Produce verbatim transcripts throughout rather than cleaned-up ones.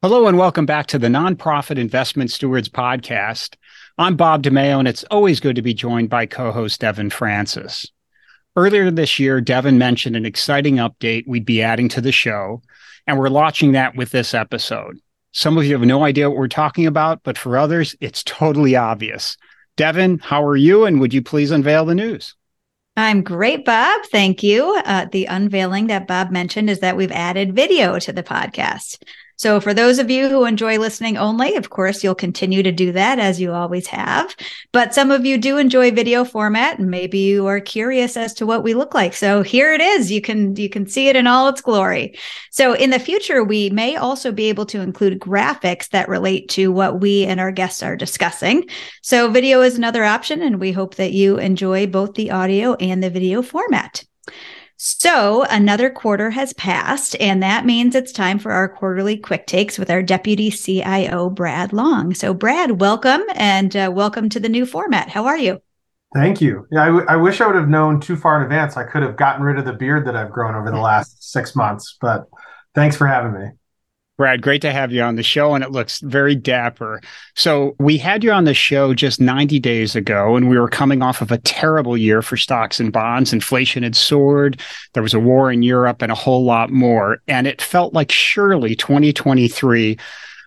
Hello, and welcome back to the Nonprofit Investment Stewards podcast. I'm Bob DiMeo, and it's always good to be joined by co-host Devin Francis. Earlier this year, Devin mentioned an exciting update we'd be adding to the show, and we're launching that with this episode. Some of you have no idea what we're talking about, but for others, it's totally obvious. Devin, how are you, and would you please unveil the news? I'm great, Bob. Thank you. Uh, the unveiling that Bob mentioned is that we've added video to the podcast. So for those of you who enjoy listening only, of course, you'll continue to do that as you always have. But some of you do enjoy video format, and maybe you are curious as to what we look like. So here it is. You can you can see it in all its glory. So in the future, we may also be able to include graphics that relate to what we and our guests are discussing. So video is another option, and we hope that you enjoy both the audio and the video format. So another quarter has passed, and that means it's time for our quarterly quick takes with our deputy C I O, Brad Long. So Brad, welcome, and uh, welcome to the new format. How are you? Thank you. Yeah, I, w- I wish I would have known too far in advance. I could have gotten rid of the beard that I've grown over the last six months, but thanks for having me. Brad, great to have you on the show, and it looks very dapper. So we had you on the show just ninety days ago, and we were coming off of a terrible year for stocks and bonds. Inflation had soared, there was a war in Europe, and a whole lot more. And it felt like surely twenty twenty-three,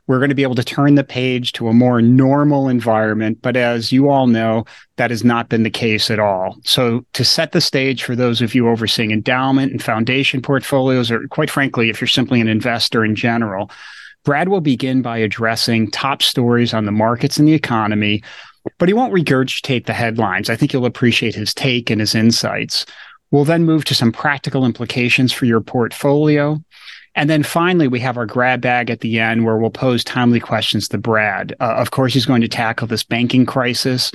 we're going to be able to turn the page to a more normal environment. But as you all know, that has not been the case at all. So to set the stage for those of you overseeing endowment and foundation portfolios, or quite frankly, if you're simply an investor in general, Brad will begin by addressing top stories on the markets and the economy, but he won't regurgitate the headlines. I think you'll appreciate his take and his insights. We'll then move to some practical implications for your portfolio. And then finally, we have our grab bag at the end where we'll pose timely questions to Brad. Uh, of course, he's going to tackle this banking crisis.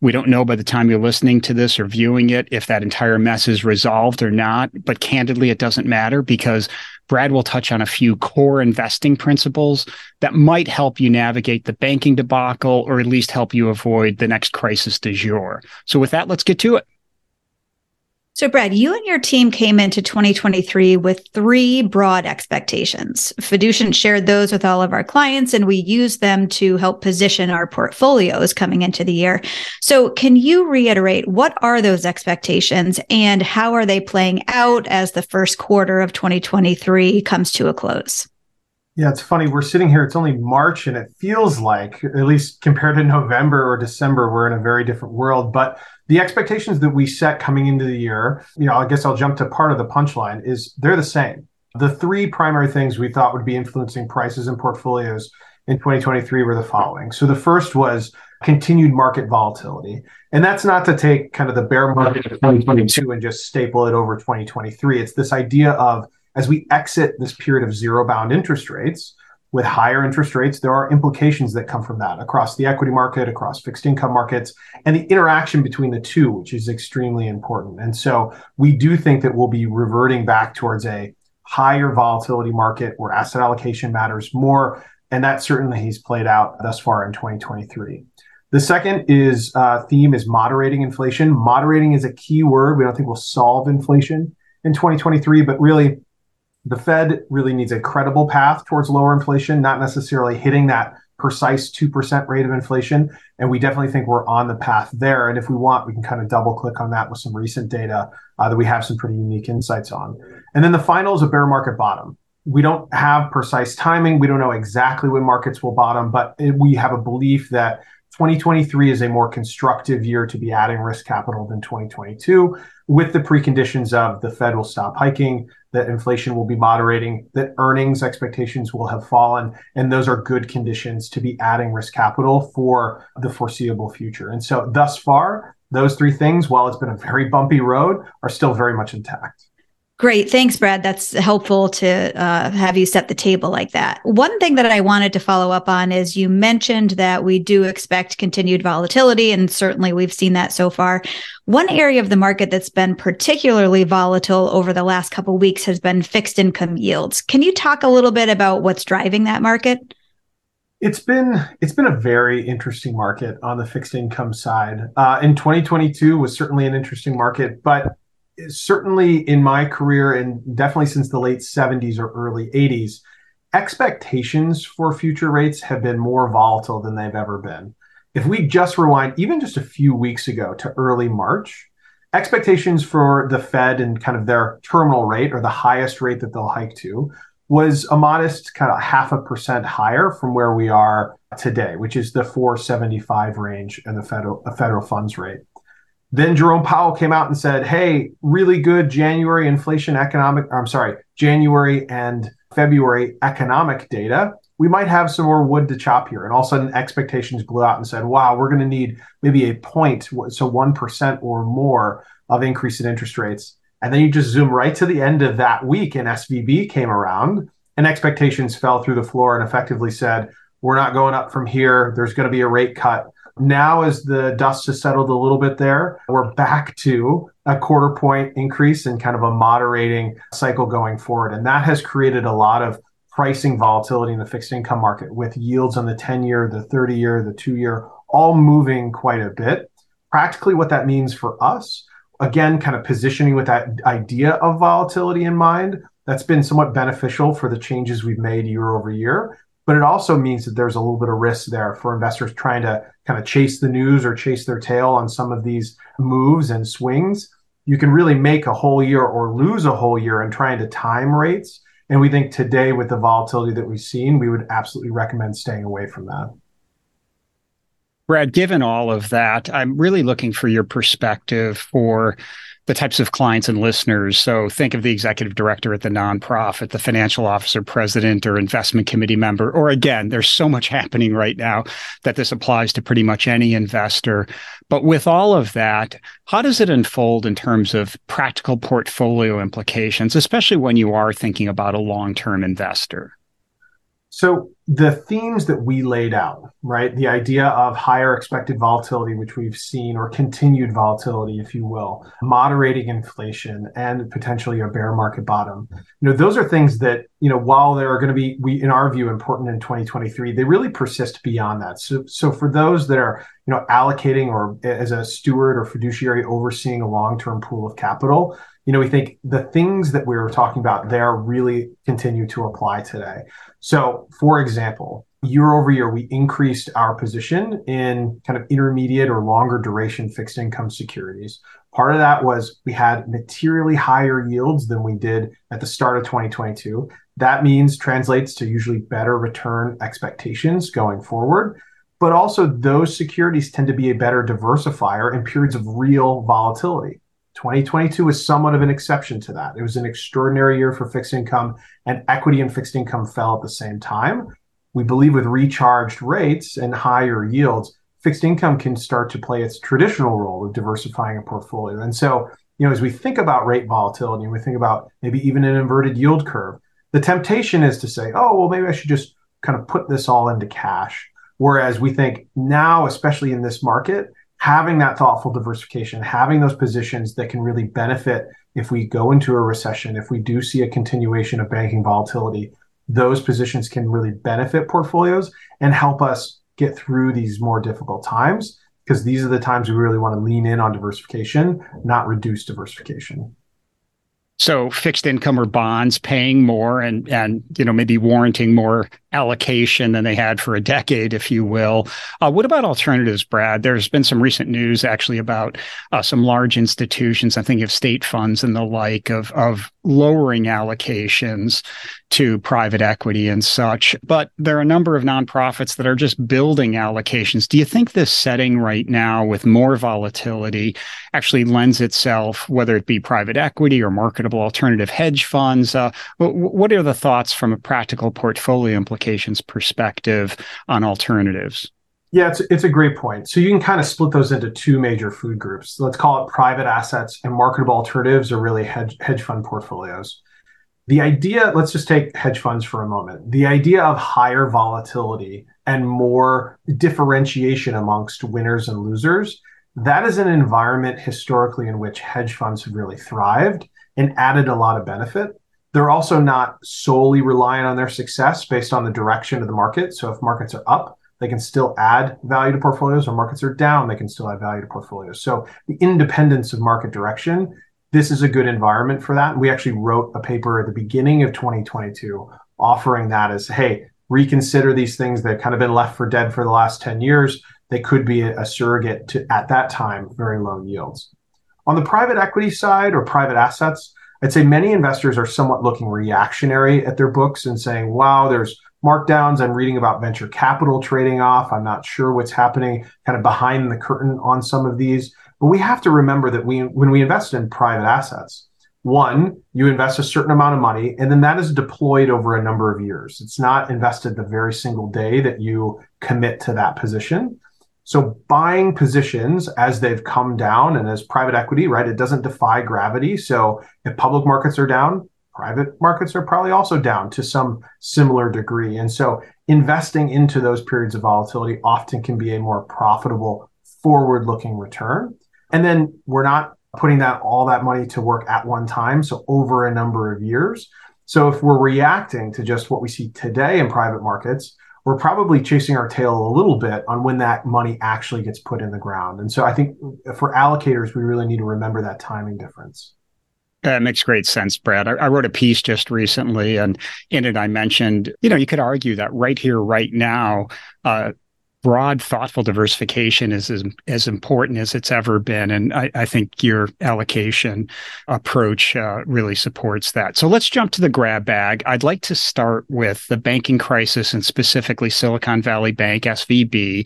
We don't know by the time you're listening to this or viewing it if that entire mess is resolved or not. But candidly, it doesn't matter because Brad will touch on a few core investing principles that might help you navigate the banking debacle or at least help you avoid the next crisis du jour. So with that, let's get to it. So, Brad, you and your team came into twenty twenty-three with three broad expectations. Fiducient shared those with all of our clients, and we used them to help position our portfolios coming into the year. So can you reiterate, what are those expectations and how are they playing out as the first quarter of twenty twenty-three comes to a close? Yeah, it's funny. We're sitting here. It's only March, and it feels like, at least compared to November or December, we're in a very different world. But the expectations that we set coming into the year, you know, I guess I'll jump to part of the punchline, is they're the same. The three primary things we thought would be influencing prices and portfolios in twenty twenty-three were the following. So the first was continued market volatility. And that's not to take kind of the bear market of twenty twenty-two and just staple it over twenty twenty-three. It's this idea of, as we exit this period of zero-bound interest rates, with higher interest rates, there are implications that come from that across the equity market, across fixed income markets, and the interaction between the two, which is extremely important. And so we do think that we'll be reverting back towards a higher volatility market where asset allocation matters more, and that certainly has played out thus far in twenty twenty-three. The second is uh, theme is moderating inflation. Moderating is a key word. We don't think we'll solve inflation in twenty twenty-three, but really, the Fed really needs a credible path towards lower inflation, not necessarily hitting that precise two percent rate of inflation. And we definitely think we're on the path there. And if we want, we can kind of double click on that with some recent data uh, that we have some pretty unique insights on. And then the final is a bear market bottom. We don't have precise timing. We don't know exactly when markets will bottom, but we have a belief that twenty twenty-three is a more constructive year to be adding risk capital than twenty twenty-two, with the preconditions of the Fed will stop hiking, that inflation will be moderating, that earnings expectations will have fallen, and those are good conditions to be adding risk capital for the foreseeable future. And so thus far, those three things, while it's been a very bumpy road, are still very much intact. Great. Thanks, Brad. That's helpful to uh, have you set the table like that. One thing that I wanted to follow up on is you mentioned that we do expect continued volatility, and certainly we've seen that so far. One area of the market that's been particularly volatile over the last couple of weeks has been fixed income yields. Can you talk a little bit about what's driving that market? It's been it's been a very interesting market on the fixed income side. Uh, in twenty twenty-two was certainly an interesting market, but certainly in my career, and definitely since the late seventies or early eighties, expectations for future rates have been more volatile than they've ever been. If we just rewind even just a few weeks ago to early March, expectations for the Fed and kind of their terminal rate, or the highest rate that they'll hike to, was a modest kind of half a percent higher from where we are today, which is the four seventy-five range and the federal, the federal funds rate. Then Jerome Powell came out and said, hey, really good January inflation economic, I'm sorry, January and February economic data. We might have some more wood to chop here. And all of a sudden expectations blew out and said, wow, we're going to need maybe a point, so one percent or more of increase in interest rates. And then you just zoom right to the end of that week and S V B came around and expectations fell through the floor and effectively said, we're not going up from here. There's going to be a rate cut. Now, as the dust has settled a little bit there, we're back to a quarter point increase and kind of a moderating cycle going forward. And that has created a lot of pricing volatility in the fixed income market, with yields on the ten-year, the thirty-year, the two-year, all moving quite a bit. Practically what that means for us, again, kind of positioning with that idea of volatility in mind, that's been somewhat beneficial for the changes we've made year over year. But it also means that there's a little bit of risk there for investors trying to kind of chase the news or chase their tail on some of these moves and swings. You can really make a whole year or lose a whole year in trying to time rates. And we think today, with the volatility that we've seen, we would absolutely recommend staying away from that. Brad, given all of that, I'm really looking for your perspective for the types of clients and listeners. So think of the executive director at the nonprofit, the financial officer, president, or investment committee member. Or again, there's so much happening right now that this applies to pretty much any investor. But with all of that, how does it unfold in terms of practical portfolio implications, especially when you are thinking about a long-term investor? So the themes that we laid out, right? The idea of higher expected volatility, which we've seen, or continued volatility, if you will, moderating inflation, and potentially a bear market bottom. You know, those are things that, you know, while they are going to be, we, in our view, important in twenty twenty-three, they really persist beyond that. So, so for those that are, you know, allocating or as a steward or fiduciary overseeing a long-term pool of capital, you know, we think the things that we were talking about there really continue to apply today. So, for example, year over year, we increased our position in kind of intermediate or longer duration fixed income securities. Part of that was we had materially higher yields than we did at the start of twenty twenty-two. That means translates to usually better return expectations going forward. But also those securities tend to be a better diversifier in periods of real volatility. twenty twenty-two is somewhat of an exception to that. It was an extraordinary year for fixed income, and equity and fixed income fell at the same time. We believe with recharged rates and higher yields, fixed income can start to play its traditional role of diversifying a portfolio. And so, you know, as we think about rate volatility and we think about maybe even an inverted yield curve, the temptation is to say, oh, well, maybe I should just kind of put this all into cash. Whereas we think now, especially in this market, having that thoughtful diversification, having those positions that can really benefit if we go into a recession, if we do see a continuation of banking volatility, those positions can really benefit portfolios and help us get through these more difficult times, because these are the times we really want to lean in on diversification, not reduce diversification. So fixed income or bonds paying more and, and you know, maybe warranting more allocation than they had for a decade, if you will. Uh, what about alternatives, Brad? There's been some recent news actually about uh, some large institutions, I'm thinking of state funds and the like, of, of lowering allocations to private equity and such. But there are a number of nonprofits that are just building allocations. Do you think this setting right now with more volatility actually lends itself, whether it be private equity or marketable alternative hedge funds? Uh, what are the thoughts from a practical portfolio implication perspective on alternatives? Yeah, it's, it's a great point. So you can kind of split those into two major food groups. Let's call it private assets and marketable alternatives, or really hedge, hedge fund portfolios. The idea, let's just take hedge funds for a moment. The idea of higher volatility and more differentiation amongst winners and losers, that is an environment historically in which hedge funds have really thrived and added a lot of benefit. They're also not solely reliant on their success based on the direction of the market. So if markets are up, they can still add value to portfolios, or markets are down, they can still add value to portfolios. So the independence of market direction, this is a good environment for that. We actually wrote a paper at the beginning of twenty twenty-two offering that as, hey, reconsider these things that have kind of been left for dead for the last ten years. They could be a surrogate to, at that time, very low yields. On the private equity side or private assets, I'd say many investors are somewhat looking reactionary at their books and saying, wow, there's markdowns. I'm reading about venture capital trading off. I'm not sure what's happening kind of behind the curtain on some of these. But we have to remember that we, when we invest in private assets, one, you invest a certain amount of money, and then that is deployed over a number of years. It's not invested the very single day that you commit to that position. So buying positions as they've come down, and as private equity, right, it doesn't defy gravity. So if public markets are down, private markets are probably also down to some similar degree. And so investing into those periods of volatility often can be a more profitable forward-looking return. And then we're not putting that all that money to work at one time, so over a number of years. So if we're reacting to just what we see today in private markets, we're probably chasing our tail a little bit on when that money actually gets put in the ground. And so I think for allocators, we really need to remember that timing difference. That makes great sense, Brad. I, I wrote a piece just recently, and in it I mentioned, you know, you could argue that right here, right now, uh, broad, thoughtful diversification is as, as important as it's ever been. And I, I think your allocation approach uh, really supports that. So let's jump to the grab bag. I'd like to start with the banking crisis and specifically Silicon Valley Bank, S V B.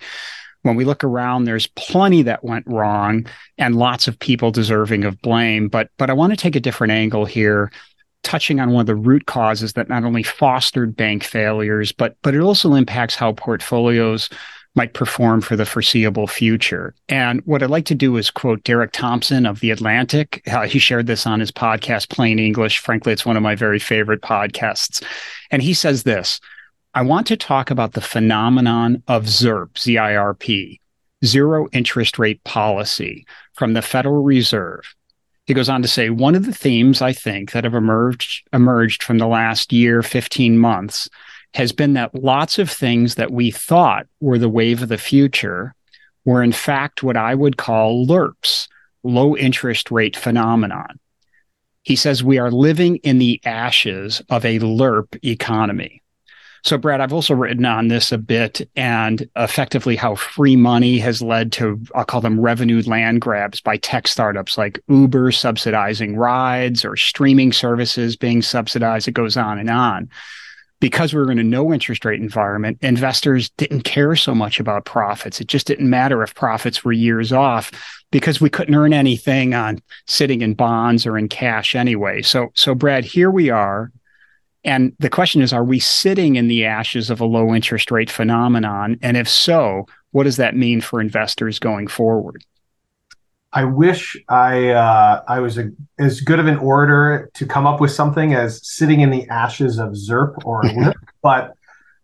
When we look around, there's plenty that went wrong and lots of people deserving of blame. But but I want to take a different angle here, touching on one of the root causes that not only fostered bank failures, but but it also impacts how portfolios might perform for the foreseeable future. And what I'd like to do is quote Derek Thompson of The Atlantic. Uh, he shared this on his podcast, Plain English. Frankly, it's one of my very favorite podcasts. And he says this: I want to talk about the phenomenon of ZIRP, Z I R P, zero interest rate policy from the Federal Reserve. He goes on to say, one of the themes I think that have emerged, emerged from the last year, fifteen months, has been that lots of things that we thought were the wave of the future were in fact what I would call LERPs, low interest rate phenomenon. He says we are living in the ashes of a LERP economy. So, Brad, I've also written on this a bit, and effectively how free money has led to, I'll call them revenue land grabs by tech startups like Uber subsidizing rides or streaming services being subsidized. It goes on and on. Because we were in a no interest rate environment, investors didn't care so much about profits. It just didn't matter if profits were years off because we couldn't earn anything on sitting in bonds or in cash anyway. So, so Brad, here we are. And the question is, are we sitting in the ashes of a low interest rate phenomenon? And if so, what does that mean for investors going forward? I wish I uh, I was a, as good of an orator to come up with something as sitting in the ashes of ZIRP or LERP, but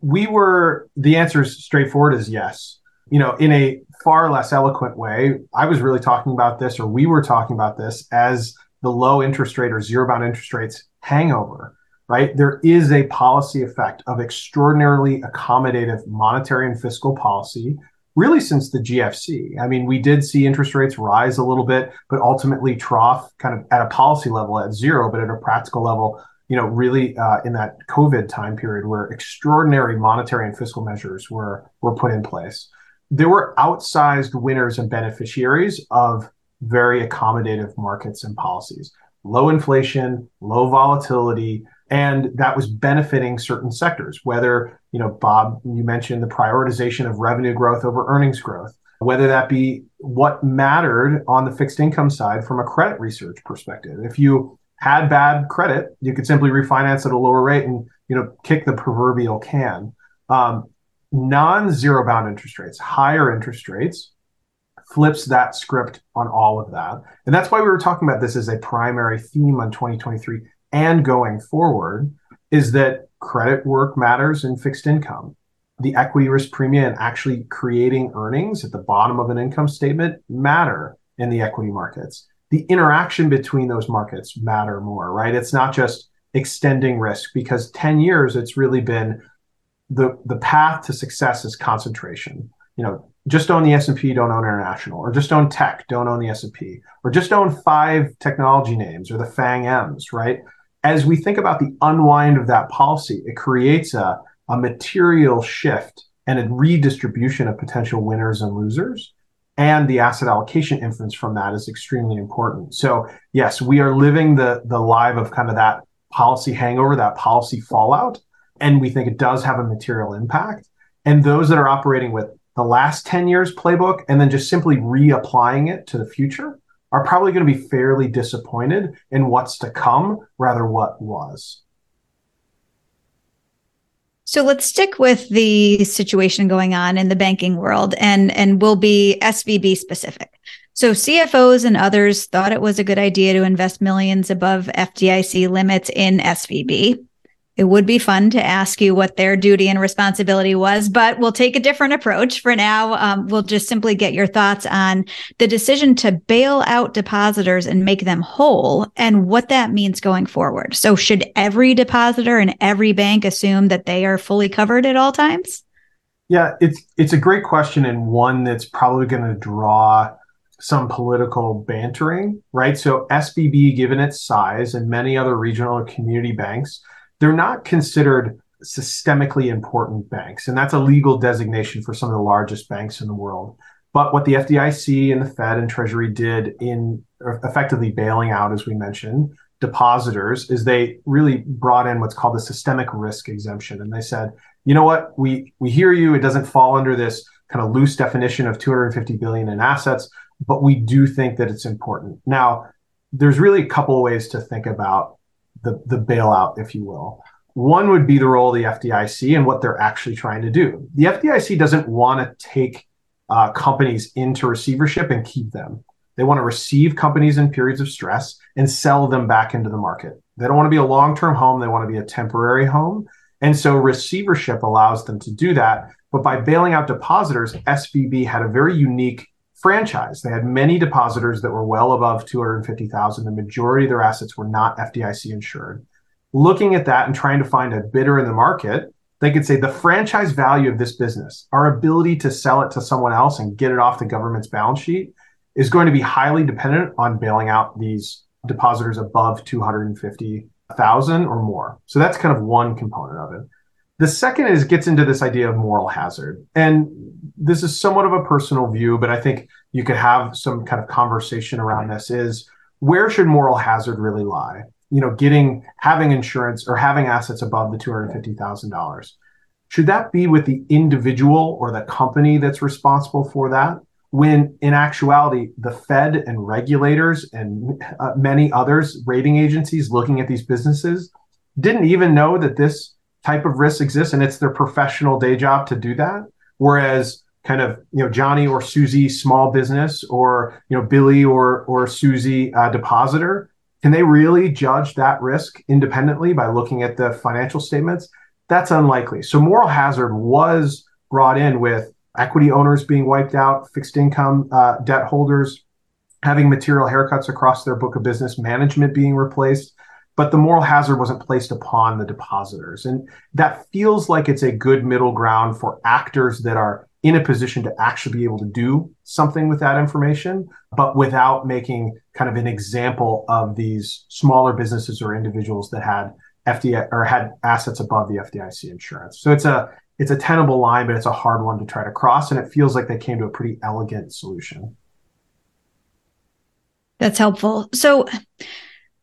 we were, the answer is straightforward is yes. You know, in a far less eloquent way, I was really talking about this, or we were talking about this as the low interest rate or zero bound interest rates hangover. Right? There is a policy effect of extraordinarily accommodative monetary and fiscal policy, really since the G F C. I mean, we did see interest rates rise a little bit, but ultimately trough kind of at a policy level at zero, but at a practical level, you know, really uh, in that COVID time period where extraordinary monetary and fiscal measures were, were put in place. There were outsized winners and beneficiaries of very accommodative markets and policies. Low inflation, low volatility, and that was benefiting certain sectors, whether, you know, Bob, you mentioned the prioritization of revenue growth over earnings growth, whether that be what mattered on the fixed income side from a credit research perspective. If you had bad credit, you could simply refinance at a lower rate and, you know, kick the proverbial can. Um, non-zero bound interest rates, higher interest rates, flips that script on all of that. And that's why we were talking about this as a primary theme on twenty twenty-three and going forward, is that credit work matters in fixed income. The equity risk premia and actually creating earnings at the bottom of an income statement matter in the equity markets. The interaction between those markets matter more, right? It's not just extending risk, because ten years, it's really been the, the path to success is concentration. You know, just own the S and P, don't own international, or just own tech, don't own the S and P, or just own five technology names or the FANG M's, right? As we think about the unwind of that policy, it creates a, a material shift and a redistribution of potential winners and losers. And the asset allocation inference from that is extremely important. So yes, we are living the, the live of kind of that policy hangover, that policy fallout. And we think it does have a material impact. And those that are operating with the last ten years playbook and then just simply reapplying it to the future are probably going to be fairly disappointed in what's to come, rather what was. So let's stick with the situation going on in the banking world, and, and we'll be S V B specific. So C F Os and others thought it was a good idea to invest millions above F D I C limits in S V B. It would be fun to ask you what their duty and responsibility was, but we'll take a different approach for now. Um, we'll just simply get your thoughts on the decision to bail out depositors and make them whole and what that means going forward. So should every depositor and every bank assume that they are fully covered at all times? Yeah, it's it's a great question, and one that's probably going to draw some political bantering, right? So S V B, given its size, and many other regional or community banks, they're not considered systemically important banks. And that's a legal designation for some of the largest banks in the world. But what the F D I C and the Fed and Treasury did in effectively bailing out, as we mentioned, depositors, is they really brought in what's called the systemic risk exemption. And they said, you know what, we, we hear you. It doesn't fall under this kind of loose definition of two hundred fifty billion dollars in assets, but we do think that it's important. Now, there's really a couple of ways to think about The, the bailout, if you will. One would be the role of the F D I C and what they're actually trying to do. The F D I C doesn't want to take uh, companies into receivership and keep them. They want to receive companies in periods of stress and sell them back into the market. They don't want to be a long-term home. They want to be a temporary home. And so receivership allows them to do that. But by bailing out depositors, S V B had a very unique franchise. They had many depositors that were well above two hundred fifty thousand. The majority of their assets were not F D I C insured. Looking at that and trying to find a bidder in the market, they could say the franchise value of this business, our ability to sell it to someone else and get it off the government's balance sheet, is going to be highly dependent on bailing out these depositors above two hundred fifty thousand or more. So that's kind of one component of it. The second is gets into this idea of moral hazard. And this is somewhat of a personal view, but I think you could have some kind of conversation around this, is where should moral hazard really lie? You know, getting, having insurance or having assets above the two hundred fifty thousand dollars. Should that be with the individual or the company that's responsible for that? When in actuality, the Fed and regulators and uh, many others, rating agencies looking at these businesses, didn't even know that this type of risk exists, and it's their professional day job to do that. Whereas kind of, you know, Johnny or Susie small business, or, you know, Billy or or Susie uh, depositor, can they really judge that risk independently by looking at the financial statements? That's unlikely. So moral hazard was brought in with equity owners being wiped out, fixed income uh, debt holders having material haircuts across their book of business, management being replaced. But the moral hazard wasn't placed upon the depositors. And that feels like it's a good middle ground for actors that are in a position to actually be able to do something with that information, but without making kind of an example of these smaller businesses or individuals that had F D I C or had assets above the F D I C insurance. So it's a it's a tenable line, but it's a hard one to try to cross. And it feels like they came to a pretty elegant solution. That's helpful. So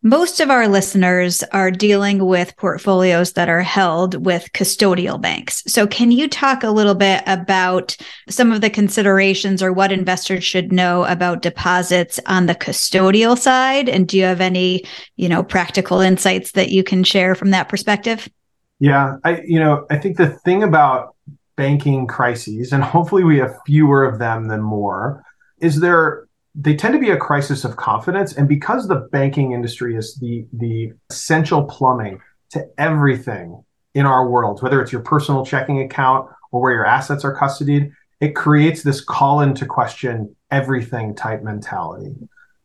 most of our listeners are dealing with portfolios that are held with custodial banks. So can you talk a little bit about some of the considerations or what investors should know about deposits on the custodial side? And do you have any, you know, practical insights that you can share from that perspective? Yeah, I, you know, I think the thing about banking crises, and hopefully we have fewer of them than more, is there they tend to be a crisis of confidence. And because the banking industry is the, the essential plumbing to everything in our world, whether it's your personal checking account or where your assets are custodied, it creates this call into question everything type mentality.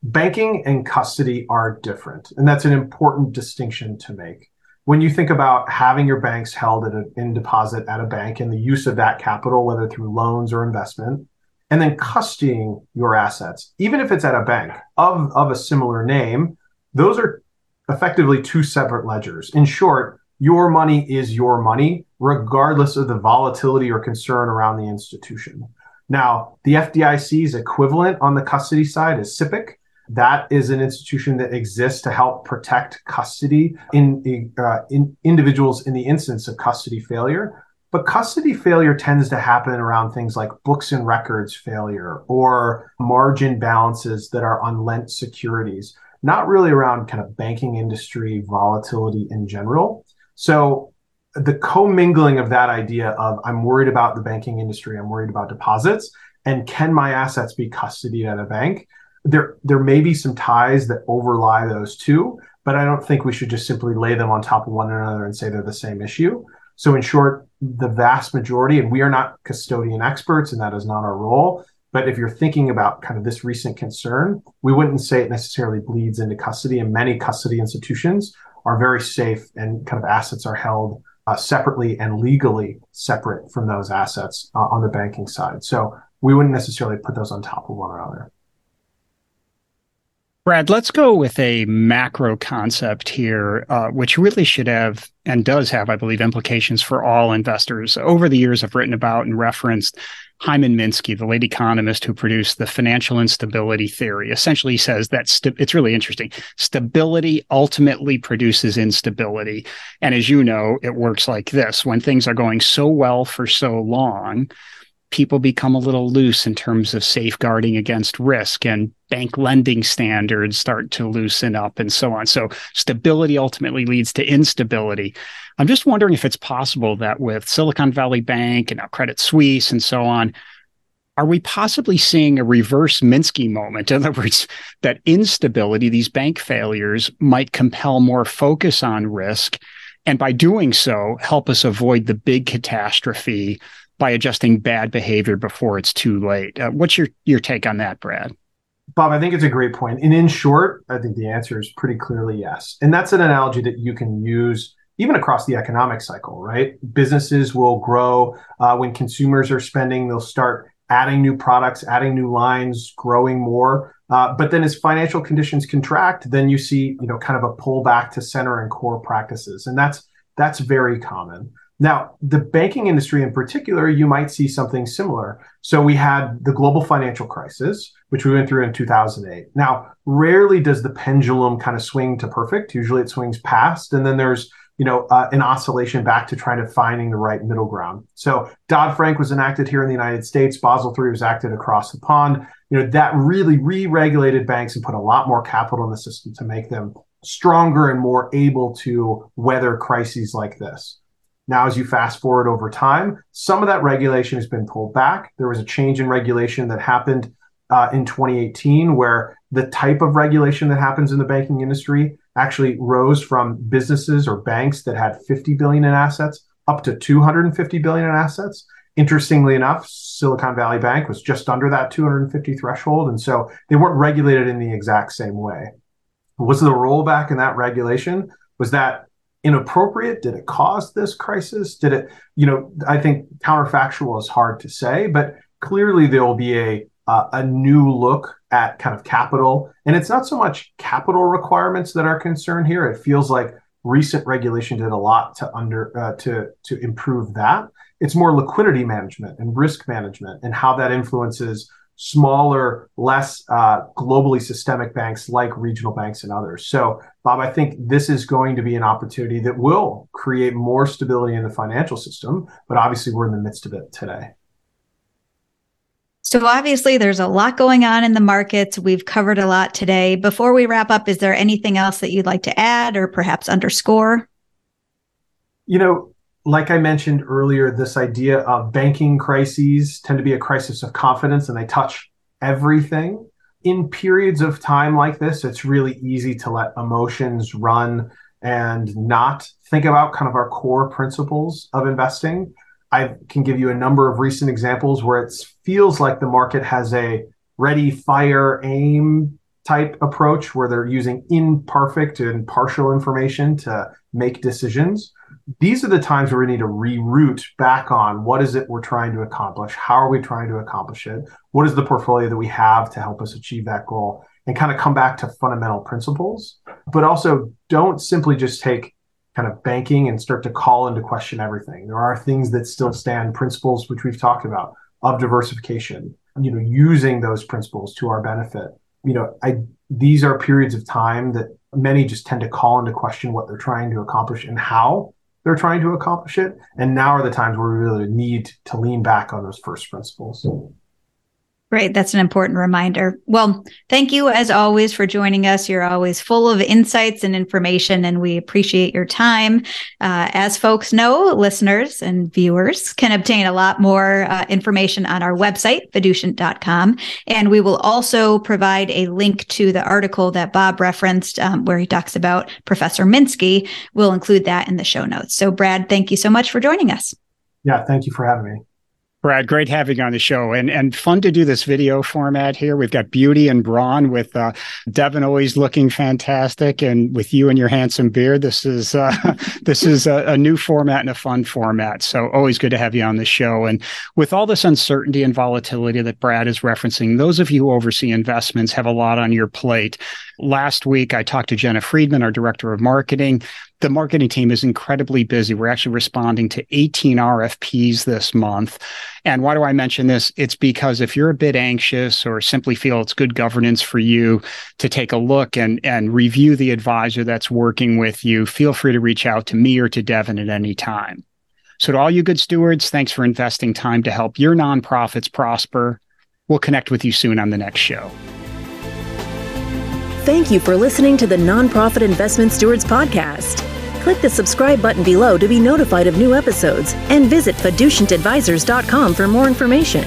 Banking and custody are different, and that's an important distinction to make. When you think about having your banks held at a, in deposit at a bank and the use of that capital, whether through loans or investment, and then custodying your assets, even if it's at a bank of, of a similar name, those are effectively two separate ledgers. In short, your money is your money, regardless of the volatility or concern around the institution. Now, the F D I C's equivalent on the custody side is CIPIC. That is an institution that exists to help protect custody in, uh, in individuals in the instance of custody failure. But custody failure tends to happen around things like books and records failure or margin balances that are on lent securities, not really around kind of banking industry volatility in general. So the commingling of that idea of I'm worried about the banking industry, I'm worried about deposits, and can my assets be custodied at a bank? There, there may be some ties that overlie those two, but I don't think we should just simply lay them on top of one another and say they're the same issue. So in short, the vast majority, and we are not custodian experts, and that is not our role, but if you're thinking about kind of this recent concern, we wouldn't say it necessarily bleeds into custody, and many custody institutions are very safe and kind of assets are held uh, separately and legally separate from those assets uh, on the banking side. So we wouldn't necessarily put those on top of one another. Brad, let's go with a macro concept here, uh, which really should have and does have, I believe, implications for all investors. Over the years, I've written about and referenced Hyman Minsky, the late economist who produced the financial instability theory. Essentially, he says that st- it's really interesting. Stability ultimately produces instability. And as you know, it works like this. When things are going so well for so long, people become a little loose in terms of safeguarding against risk, and bank lending standards start to loosen up and so on. So stability ultimately leads to instability. I'm just wondering if it's possible that with Silicon Valley Bank and now Credit Suisse and so on, are we possibly seeing a reverse Minsky moment? In other words, that instability, these bank failures, might compel more focus on risk, and by doing so, help us avoid the big catastrophe by adjusting bad behavior before it's too late. Uh, what's your, your take on that, Brad? Bob, I think it's a great point. And in short, I think the answer is pretty clearly yes. And that's an analogy that you can use even across the economic cycle, right? Businesses will grow uh, when consumers are spending. They'll start adding new products, adding new lines, growing more. Uh, but then as financial conditions contract, then you see, you know, kind of a pullback to center and core practices. And that's that's very common. Now, the banking industry in particular, you might see something similar. So we had the global financial crisis, which we went through in two thousand eight. Now, rarely does the pendulum kind of swing to perfect. Usually it swings past, and then there's, you know, uh, an oscillation back to trying to finding the right middle ground. So Dodd-Frank was enacted here in the United States. Basel three was acted across the pond. You know, that really re-regulated banks and put a lot more capital in the system to make them stronger and more able to weather crises like this. Now, as you fast forward over time, some of that regulation has been pulled back. There was a change in regulation that happened uh, in twenty eighteen, where the type of regulation that happens in the banking industry actually rose from businesses or banks that had fifty billion dollars in assets up to two hundred fifty billion dollars in assets. Interestingly enough, Silicon Valley Bank was just under that two hundred fifty threshold, and so they weren't regulated in the exact same way. Was the rollback in that regulation? Was that inappropriate? Did it cause this crisis? Did it, you know, I think counterfactual is hard to say, but clearly there will be a uh, a new look at kind of capital. And it's not so much capital requirements that are concerned here. It feels like recent regulation did a lot to under uh, to to improve that. It's more liquidity management and risk management and how that influences smaller, less uh, globally systemic banks like regional banks and others. So, Bob, I think this is going to be an opportunity that will create more stability in the financial system, but obviously we're in the midst of it today. So obviously there's a lot going on in the markets. We've covered a lot today. Before we wrap up, is there anything else that you'd like to add or perhaps underscore? You know, like I mentioned earlier, this idea of banking crises tend to be a crisis of confidence, and they touch everything. In periods of time like this, it's really easy to let emotions run and not think about kind of our core principles of investing. I can give you a number of recent examples where it feels like the market has a ready, fire, aim type approach where they're using imperfect and partial information to make decisions. These are the times where we need to reroute back on what is it we're trying to accomplish? How are we trying to accomplish it? What is the portfolio that we have to help us achieve that goal? And kind of come back to fundamental principles, but also don't simply just take kind of banking and start to call into question everything. There are things that still stand, principles, which we've talked about, of diversification, you know, using those principles to our benefit. You know, I, these are periods of time that many just tend to call into question what they're trying to accomplish and how they're trying to accomplish it. And now are the times where we really need to lean back on those first principles. Great. That's an important reminder. Well, thank you as always for joining us. You're always full of insights and information, and we appreciate your time. Uh, as folks know, listeners and viewers can obtain a lot more uh, information on our website, fiducient dot com. And we will also provide a link to the article that Bob referenced um, where he talks about Professor Minsky. We'll include that in the show notes. So Brad, thank you so much for joining us. Yeah, thank you for having me. Brad, great having you on the show, and and fun to do this video format here. We've got beauty and brawn with uh, Devin always looking fantastic, and with you and your handsome beard. This is uh, this is a, a new format and a fun format. So always good to have you on the show. And with all this uncertainty and volatility that Brad is referencing, those of you who oversee investments have a lot on your plate. Last week, I talked to Jenna Friedman, our director of marketing. The marketing team is incredibly busy. We're actually responding to eighteen R F Ps this month. And why do I mention this? It's because if you're a bit anxious or simply feel it's good governance for you to take a look and, and review the advisor that's working with you, feel free to reach out to me or to Devin at any time. So to all you good stewards, thanks for investing time to help your nonprofits prosper. We'll connect with you soon on the next show. Thank you for listening to the Nonprofit Investment Stewards Podcast. Click the subscribe button below to be notified of new episodes and visit fiducient advisors dot com for more information.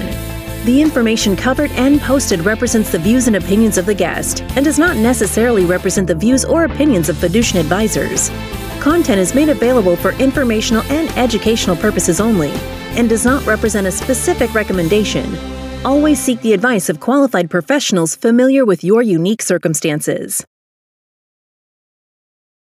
The information covered and posted represents the views and opinions of the guest and does not necessarily represent the views or opinions of Fiducient Advisors. Content is made available for informational and educational purposes only and does not represent a specific recommendation. Always seek the advice of qualified professionals familiar with your unique circumstances.